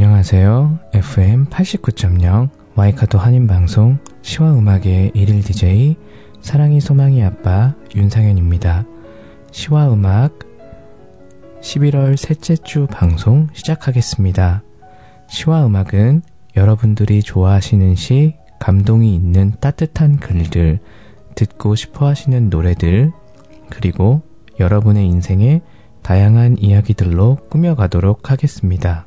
안녕하세요. FM 89.0 와이카도 한인방송 시와음악의 일일 DJ 사랑이 소망이 아빠 윤상현입니다. 시와음악 11월 셋째 주 방송 시작하겠습니다. 시와음악은 여러분들이 좋아하시는 시, 감동이 있는 따뜻한 글들, 듣고 싶어 하시는 노래들, 그리고 여러분의 인생의 다양한 이야기들로 꾸며가도록 하겠습니다.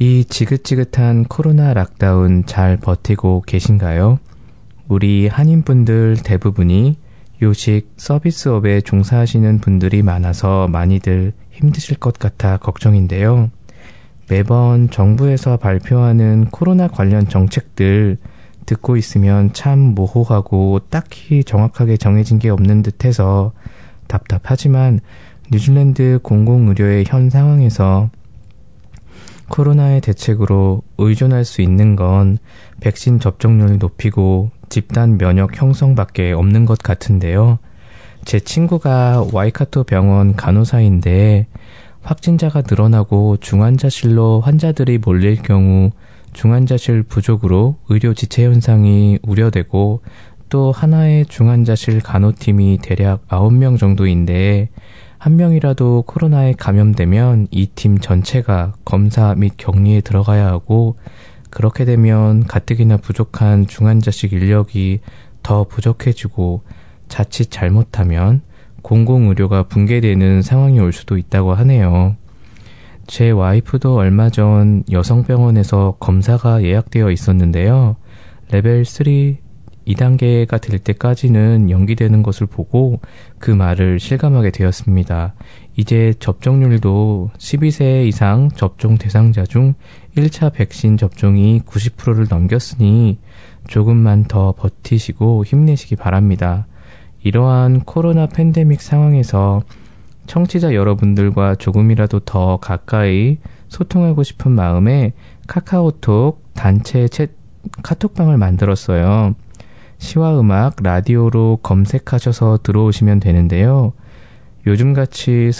이 지긋지긋한 코로나 락다운 잘 버티고 계신가요? 우리 한인분들 대부분이 요식 서비스업에 종사하시는 분들이 많아서 많이들 힘드실 것 같아 걱정인데요. 매번 정부에서 발표하는 코로나 관련 정책들 듣고 있으면 참 모호하고 딱히 정확하게 정해진 게 없는 듯해서 답답하지만 뉴질랜드 공공의료의 현 상황에서 코로나의 대책으로 의존할 수 있는 건 백신 접종률을 높이고 집단 면역 형성밖에 없는 것 같은데요. 제 친구가 와이카토 병원 간호사인데 확진자가 늘어나고 중환자실로 환자들이 몰릴 경우 중환자실 부족으로 의료 지체 현상이 우려되고 또 하나의 중환자실 간호팀이 대략 9명 정도인데 한 명이라도 코로나에 감염되면 이 팀 전체가 검사 및 격리에 들어가야 하고 그렇게 되면 가뜩이나 부족한 중환자실 인력이 더 부족해지고 자칫 잘못하면 공공의료가 붕괴되는 상황이 올 수도 있다고 하네요. 제 와이프도 얼마 전 여성병원에서 검사가 예약되어 있었는데요. 레벨 3 2단계가 될 때까지는 연기되는 것을 보고 그 말을 실감하게 되었습니다. 이제 접종률도 12세 이상 접종 대상자 중 1차 백신 접종이 90%를 넘겼으니 조금만 더 버티시고 힘내시기 바랍니다. 이러한 코로나 팬데믹 상황에서 청취자 여러분들과 조금이라도 더 가까이 소통하고 싶은 마음에 카카오톡 단체 챗 카톡방을 만들었어요. 시와 음악 라디오로 검색하셔서 들어오시면 되는데요. 요즘같이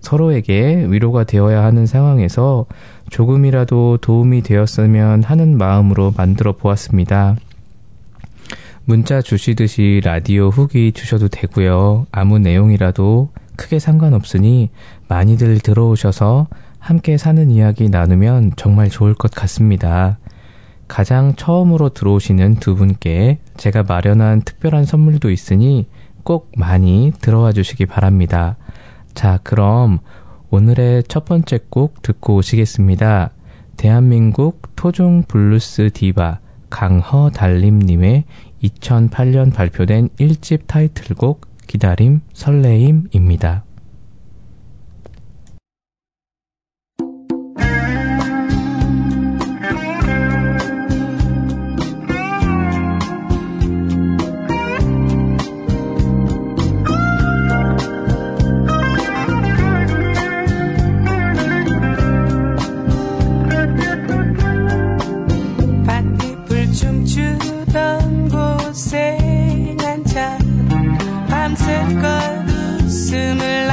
서로에게 위로가 되어야 하는 상황에서 조금이라도 도움이 되었으면 하는 마음으로 만들어 보았습니다. 문자 주시듯이 라디오 후기 주셔도 되고요. 아무 내용이라도 크게 상관없으니 많이들 들어오셔서 함께 사는 이야기 나누면 정말 좋을 것 같습니다. 가장 처음으로 들어오시는 두 분께 제가 마련한 특별한 선물도 있으니 꼭 많이 들어와 주시기 바랍니다. 자, 그럼 오늘의 첫 번째 곡 듣고 오시겠습니다. 대한민국 토종 블루스 디바 강허달림님의 2008년 발표된 1집 타이틀곡 기다림 설레임입니다. 새 난자 밤새 껏 웃음을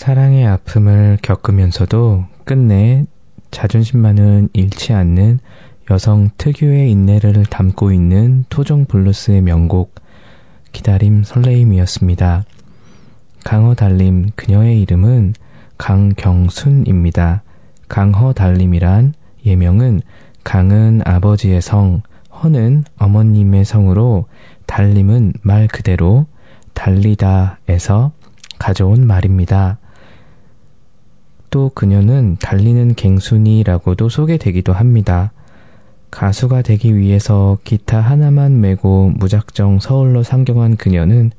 사랑의 아픔을 겪으면서도 끝내 자존심만은 잃지 않는 여성 특유의 인내를 담고 있는 토종 블루스의 명곡 기다림 설레임이었습니다. 강허달림 그녀의 이름은 강경순입니다. 강허달림이란 예명은 강은 아버지의 성, 허는 어머님의 성으로 달림은 말 그대로 달리다에서 가져온 말입니다. 또 그녀는 달리는 갱순이라고도 소개되기도 합니다. 가수가 되기 위해서 기타 하나만 메고 무작정 서울로 상경한 그녀는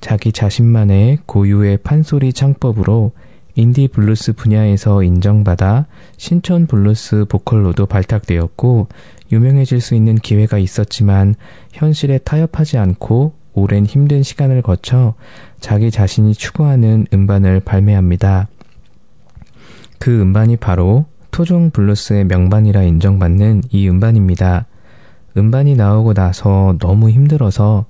자기 자신만의 고유의 판소리 창법으로 인디 블루스 분야에서 인정받아 신촌 블루스 보컬로도 발탁되었고 유명해질 수 있는 기회가 있었지만 현실에 타협하지 않고 오랜 힘든 시간을 거쳐 자기 자신이 추구하는 음반을 발매합니다. 그 음반이 바로 토종 블루스의 명반이라 인정받는 이 음반입니다. 음반이 나오고 나서 너무 힘들어서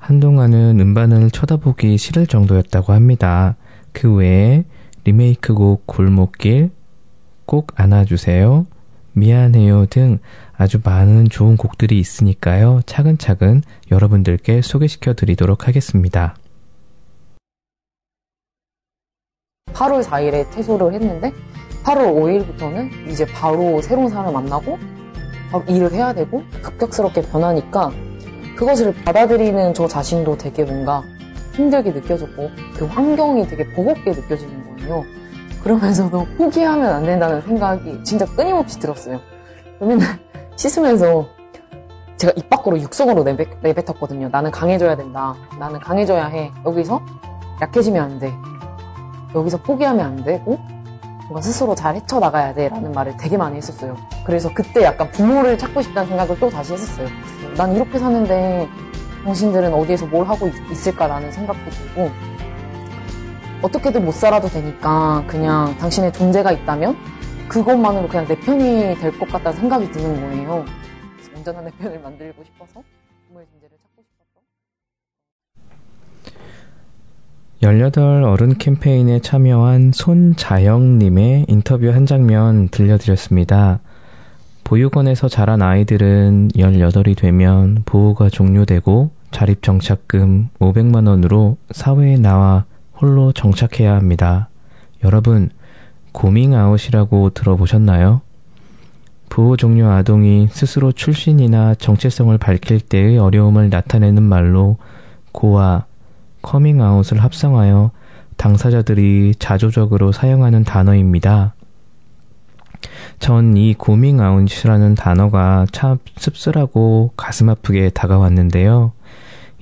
한동안은 음반을 쳐다보기 싫을 정도였다고 합니다. 그 외에 리메이크곡 골목길, 꼭 안아주세요, 미안해요 등 아주 많은 좋은 곡들이 있으니까요. 차근차근 여러분들께 소개시켜 드리도록 하겠습니다. 하루 4일에 퇴소를 했는데 8월 5일부터는 이제 바로 새로운 사람을 만나고 바로 일을 해야 되고 급격스럽게 변하니까 그것을 받아들이는 저 자신도 되게 뭔가 힘들게 느껴졌고 그 환경이 되게 버겁게 느껴지는 거예요. 그러면서도 포기하면 안 된다는 생각이 진짜 끊임없이 들었어요. 맨날 씻으면서 제가 입 밖으로 육성으로 내뱉었거든요. 나는 강해져야 된다. 나는 강해져야 해. 여기서 약해지면 안 돼. 여기서 포기하면 안 되고 뭔가 스스로 잘 헤쳐나가야 돼 라는 말을 되게 많이 했었어요. 그래서 그때 약간 부모를 찾고 싶다는 생각을 또 다시 했었어요. 난 이렇게 사는데 당신들은 어디에서 뭘 하고 있을까라는 생각도 들고 어떻게든 못 살아도 되니까 그냥 당신의 존재가 있다면 그것만으로 그냥 내 편이 될 것 같다는 생각이 드는 거예요. 그래서 온전한 내 편을 만들고 싶어서 부모의 존재를 찾고 싶었던 18 어른 캠페인에 참여한 손자영님의 인터뷰 한 장면 들려드렸습니다. 보육원에서 자란 아이들은 18이 되면 보호가 종료되고 자립정착금 500만원으로 사회에 나와 홀로 정착해야 합니다. 여러분, 고밍아웃이라고 들어보셨나요? 보호 종료 아동이 스스로 출신이나 정체성을 밝힐 때의 어려움을 나타내는 말로 고와 커밍아웃을 합성하여 당사자들이 자조적으로 사용하는 단어입니다. 전 이 고밍아웃이라는 단어가 참 씁쓸하고 가슴 아프게 다가왔는데요.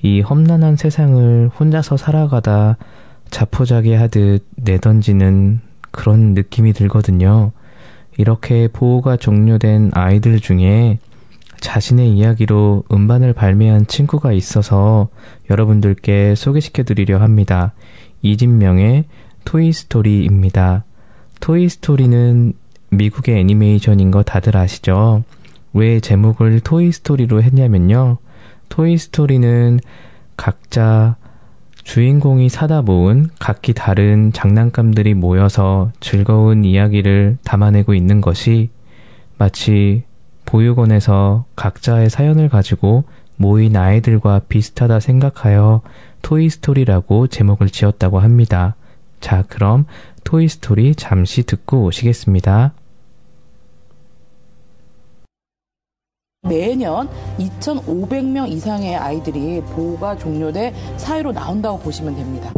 이 험난한 세상을 혼자서 살아가다 자포자기 하듯 내던지는 그런 느낌이 들거든요. 이렇게 보호가 종료된 아이들 중에 자신의 이야기로 음반을 발매한 친구가 있어서 여러분들께 소개시켜드리려 합니다. 이진명의 토이스토리입니다. 토이스토리는 미국의 애니메이션인 거 다들 아시죠? 왜 제목을 토이스토리로 했냐면요. 토이스토리는 각자 주인공이 사다 모은 각기 다른 장난감들이 모여서 즐거운 이야기를 담아내고 있는 것이 마치 보육원에서 각자의 사연을 가지고 모인 아이들과 비슷하다 생각하여 토이스토리라고 제목을 지었다고 합니다. 자, 그럼 토이스토리 잠시 듣고 오시겠습니다. 매년 2,500명 이상의 아이들이 보호가 종료돼 사회로 나온다고 보시면 됩니다.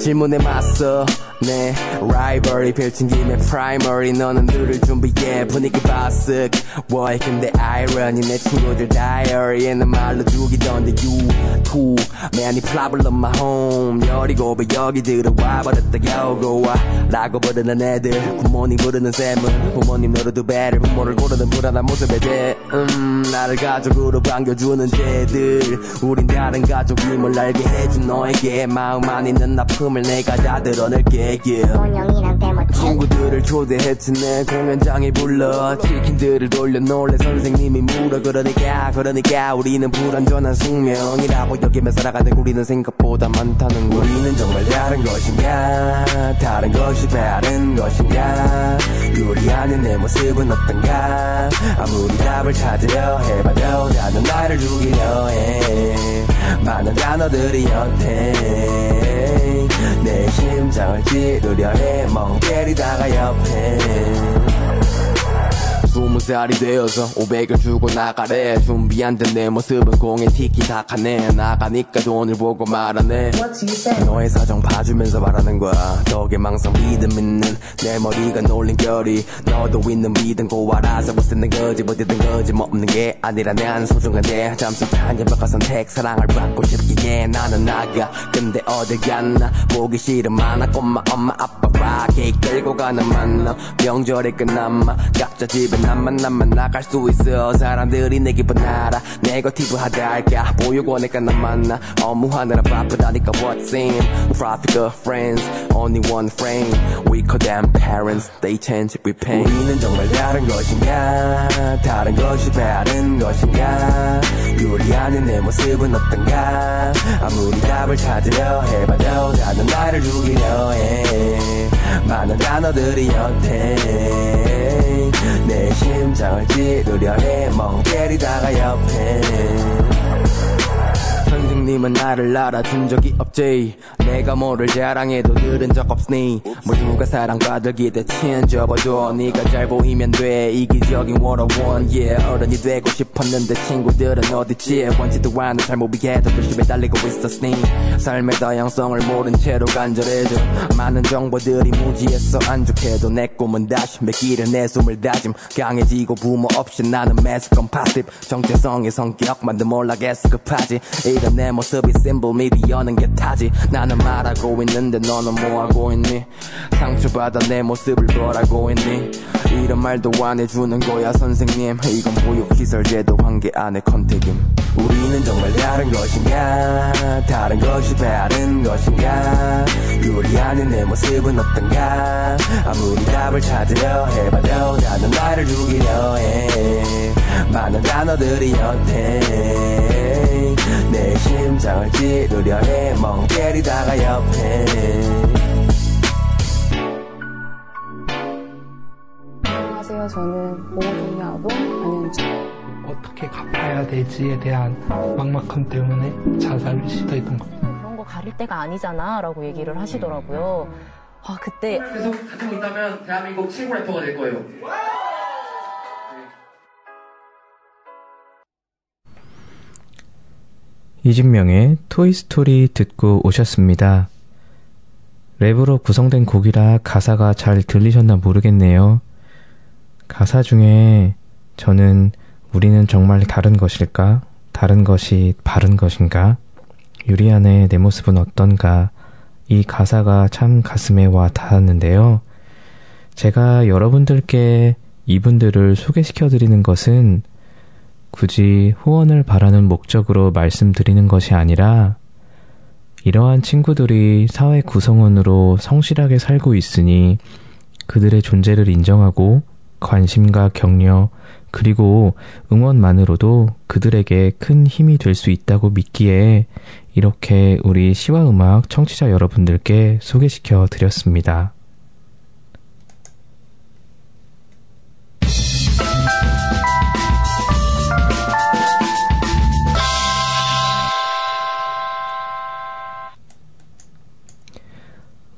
질문에 맞서 내 라이벌이 펼친 김에 프라이머리 너는 누를 준비해 분위기 바쓱 워이 근데 아이러니 내 친구들 다이어리에는 말로 죽이던데 you too man 이 problem my home 17에 여기 들어와버렸다 겨우고와 라고 부르는 애들 굿모닝 부르는 쌤은 부모님 노릇 두 배를 부모를 고르는 불안한 모습에 대해 나를 가족으로 반겨주는 쟤들 우린 다른 가족임을 알게 해준 너에게 마음 안 있는 아픔 꿈을 내가 다 드러낼게 yeah. 원영이랑 데모팀 친구들을 초대했지 내 공연장에 불러 치킨들을 돌려 놀래 선생님이 물어 그러니까 우리는 불완전한 숙명이라고 여기며 살아가는 우리는 생각보다 많다는 거 우리는 정말 다른 것인가 다른 것이 다른 것인가 요리하는 내 모습은 어떤가 아무리 답을 찾으려 해봐도 나는 나를 죽이려 해 많은 단어들이 연태 내 심장을 찌르려 해 멍 때리다가 옆에 20살이 되어서 500을 주고 나가래 준비한 듯 내 모습은 공에 티키타카네 나가니까 돈을 보고 말하네 너의 사정 봐주면서 말하는 거야 덕에 망상 믿음 있는 내 머리가 놀린 결이 너도 있는 믿음 고와라서 못 쓰는 거지 못 듣는 거지 뭐 없는 게 아니라 난 소중한데 잠시 단념박한 선택 사랑을 받고 싶기에 나는 나가 근데 어딜 갔나 보기 싫은 만화 엄마 아빠와 케이크 들고 가는 만남 명절에 끝남아 각자 집에 나만 나갈 수 있어 사람들이 내 기분 알아 네거티브 하다 할까 보육원에 가나 만나 업무하느라 바쁘다니까 what's in Profit of friends only one frame weaker than parents they change we pain 우리는 정말 다른 것인가 다른 것이 다른 것인가 요리하는 내 모습은 어떤가 아무리 답을 찾으려 해봐도 나는 나를 죽이려 해 많은 단어들이 연태 내 심장을 찌르려 해 멍 때리다가 옆에 선생님은 나를 알아준 적이 없지 내가 뭐를 자랑해도 들은 적 없으니 모두가 사랑받을 기대치엔 접어줘 네가 잘 보이면 돼 이기적인 101 yeah 어른이 되고 싶었는데 친구들은 어딨지 원지도 않아 잘 못 비해도 열심히 달리고 있었으니 삶의 다양성을 모른 채로 간절해져 많은 정보들이 무지했어 안 좋게도 내 꿈은 다시 매기를 내 숨을 다짐 강해지고 부모 없이 나는 매스컴 파티브 정체성의 성격만도 몰라겠어 급하지 이런 내 모습이 심볼 미디어는 게 타지 나는 말하고 있는데 너는 뭐하고 있니 상처받아 내 모습을 뭐라고 했니 이런 말도 안 해주는 거야 선생님 이건 보육시설제도 한계 안에 컨택임 우리는 정말 다른 것인가 다른 것이 다른 것인가 요리하는 내 모습은 어떤가 아무리 답을 찾으려 해봐도 나는 나를 죽이려 해 많은 단어들이 연태 내 심장을 찌르려 해 멍 때리다가 옆에 안녕하세요 저는 보호동의하고 안현주 어떻게 갚아야 될지에 대한 막막함 때문에 자살을 시도했던 겁니다. 그런 거 가릴 때가 아니잖아 라고 얘기를 하시더라고요. 아 그때 계속 같은 있다면 대한민국 최고 래퍼가 될 거예요. 이진명의 토이스토리 듣고 오셨습니다. 랩으로 구성된 곡이라 가사가 잘 들리셨나 모르겠네요. 가사 중에 저는 우리는 정말 다른 것일까? 다른 것이 바른 것인가? 유리 안에 내 모습은 어떤가? 이 가사가 참 가슴에 와 닿았는데요. 제가 여러분들께 이분들을 소개시켜드리는 것은 굳이 후원을 바라는 목적으로 말씀드리는 것이 아니라 이러한 친구들이 사회 구성원으로 성실하게 살고 있으니 그들의 존재를 인정하고 관심과 격려, 그리고 응원만으로도 그들에게 큰 힘이 될 수 있다고 믿기에 이렇게 우리 시와음악 청취자 여러분들께 소개시켜 드렸습니다.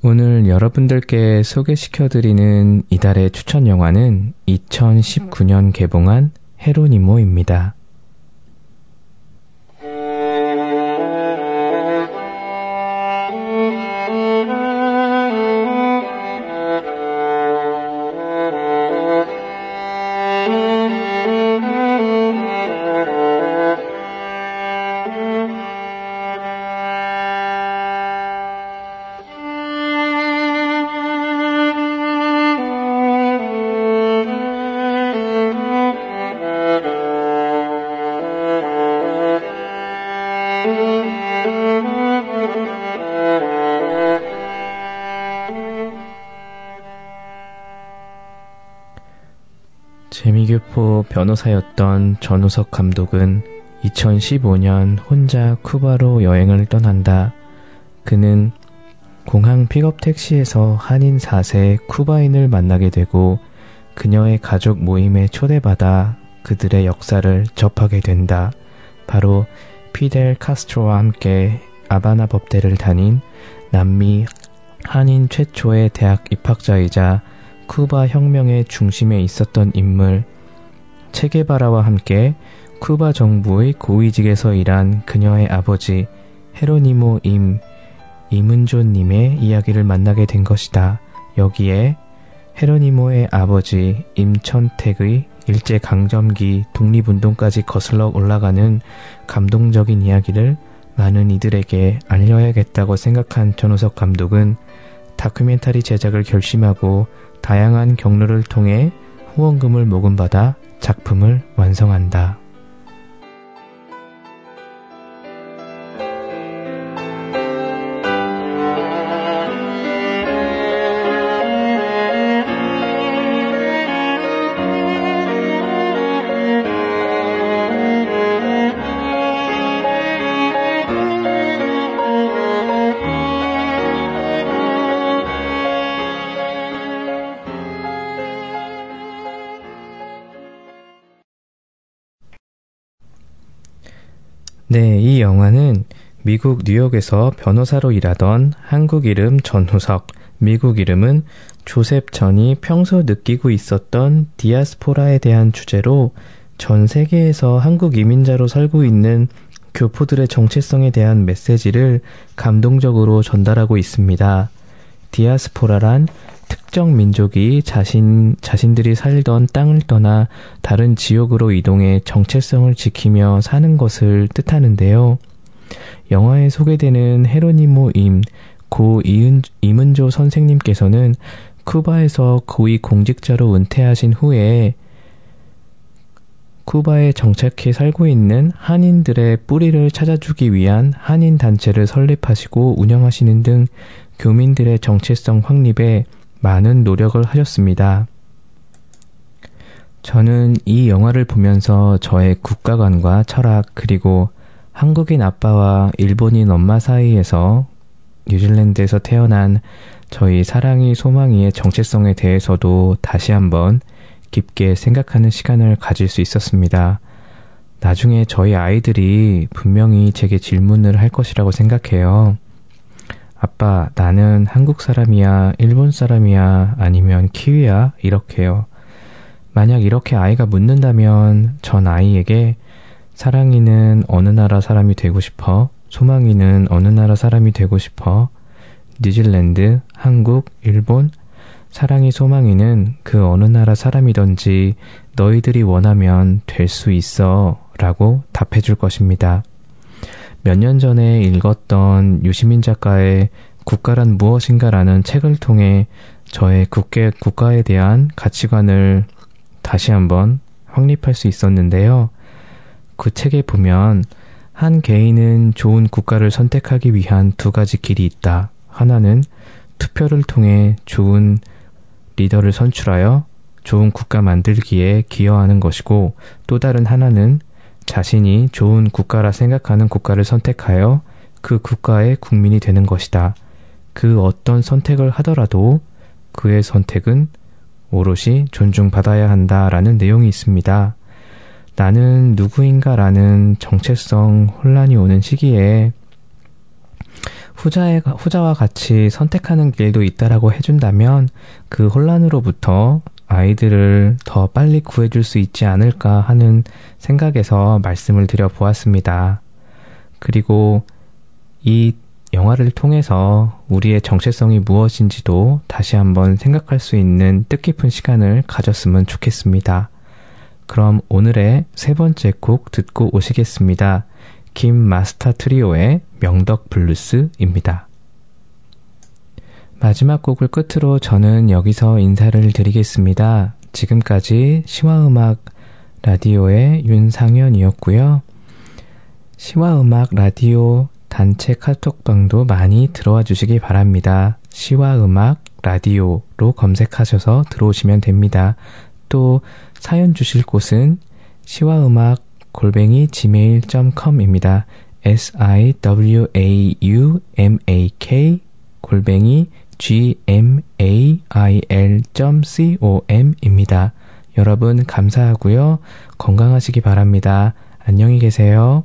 오늘 여러분들께 소개시켜드리는 이달의 추천 영화는 2019년 개봉한 헤로니모입니다. 이교포 변호사였던 전우석 감독은 2015년 혼자 쿠바로 여행을 떠난다. 그는 공항 픽업택시에서 한인 4세 쿠바인을 만나게 되고 그녀의 가족 모임에 초대받아 그들의 역사를 접하게 된다. 바로 피델 카스트로와 함께 아바나 법대를 다닌 남미 한인 최초의 대학 입학자이자 쿠바 혁명의 중심에 있었던 인물 체게바라와 함께 쿠바 정부의 고위직에서 일한 그녀의 아버지 헤로니모 임, 이문조님의 이야기를 만나게 된 것이다. 여기에 헤로니모의 아버지 임천택의 일제강점기 독립운동까지 거슬러 올라가는 감동적인 이야기를 많은 이들에게 알려야겠다고 생각한 전우석 감독은 다큐멘터리 제작을 결심하고 다양한 경로를 통해 후원금을 모금받아 작품을 완성한다. 네, 이 영화는 미국 뉴욕에서 변호사로 일하던 한국 이름 전우석, 미국 이름은 조셉 전이 평소 느끼고 있었던 디아스포라에 대한 주제로 전 세계에서 한국 이민자로 살고 있는 교포들의 정체성에 대한 메시지를 감동적으로 전달하고 있습니다. 디아스포라란 특정 민족이 자신들이 살던 땅을 떠나 다른 지역으로 이동해 정체성을 지키며 사는 것을 뜻하는데요. 영화에 소개되는 헤로니모 임, 고 이문조 선생님께서는 쿠바에서 고위 공직자로 은퇴하신 후에 쿠바에 정착해 살고 있는 한인들의 뿌리를 찾아주기 위한 한인 단체를 설립하시고 운영하시는 등 교민들의 정체성 확립에 많은 노력을 하셨습니다. 저는 이 영화를 보면서 저의 국가관과 철학 그리고 한국인 아빠와 일본인 엄마 사이에서 뉴질랜드에서 태어난 저희 사랑이 소망이의 정체성에 대해서도 다시 한번 깊게 생각하는 시간을 가질 수 있었습니다. 나중에 저희 아이들이 분명히 제게 질문을 할 것이라고 생각해요. 아빠, 나는 한국 사람이야, 일본 사람이야, 아니면 키위야? 이렇게요. 만약 이렇게 아이가 묻는다면 전 아이에게 사랑이는 어느 나라 사람이 되고 싶어? 소망이는 어느 나라 사람이 되고 싶어? 뉴질랜드, 한국, 일본? 사랑이 소망이는 그 어느 나라 사람이든지 너희들이 원하면 될 수 있어 라고 답해줄 것입니다. 몇 년 전에 읽었던 유시민 작가의 국가란 무엇인가라는 책을 통해 저의 국가에 대한 가치관을 다시 한번 확립할 수 있었는데요. 그 책에 보면 한 개인은 좋은 국가를 선택하기 위한 두 가지 길이 있다. 하나는 투표를 통해 좋은 리더를 선출하여 좋은 국가 만들기에 기여하는 것이고 또 다른 하나는 자신이 좋은 국가라 생각하는 국가를 선택하여 그 국가의 국민이 되는 것이다. 그 어떤 선택을 하더라도 그의 선택은 오롯이 존중받아야 한다라는 내용이 있습니다. 나는 누구인가라는 정체성 혼란이 오는 시기에 후자와 같이 선택하는 길도 있다라고 해준다면 그 혼란으로부터 아이들을 더 빨리 구해줄 수 있지 않을까 하는 생각에서 말씀을 드려보았습니다. 그리고 이 영화를 통해서 우리의 정체성이 무엇인지도 다시 한번 생각할 수 있는 뜻깊은 시간을 가졌으면 좋겠습니다. 그럼 오늘의 세 번째 곡 듣고 오시겠습니다. 김마스터 트리오의 명덕블루스입니다. 마지막 곡을 끝으로 저는 여기서 인사를 드리겠습니다. 지금까지 시와음악 라디오의 윤상현이었고요. 시와음악 라디오 단체 카톡방도 많이 들어와 주시기 바랍니다. 시와음악 라디오로 검색하셔서 들어오시면 됩니다. 또 사연 주실 곳은 siwaeumak@gmail.com입니다. siwaumak@gmail.com입니다. 여러분 감사하고요. 건강하시기 바랍니다. 안녕히 계세요.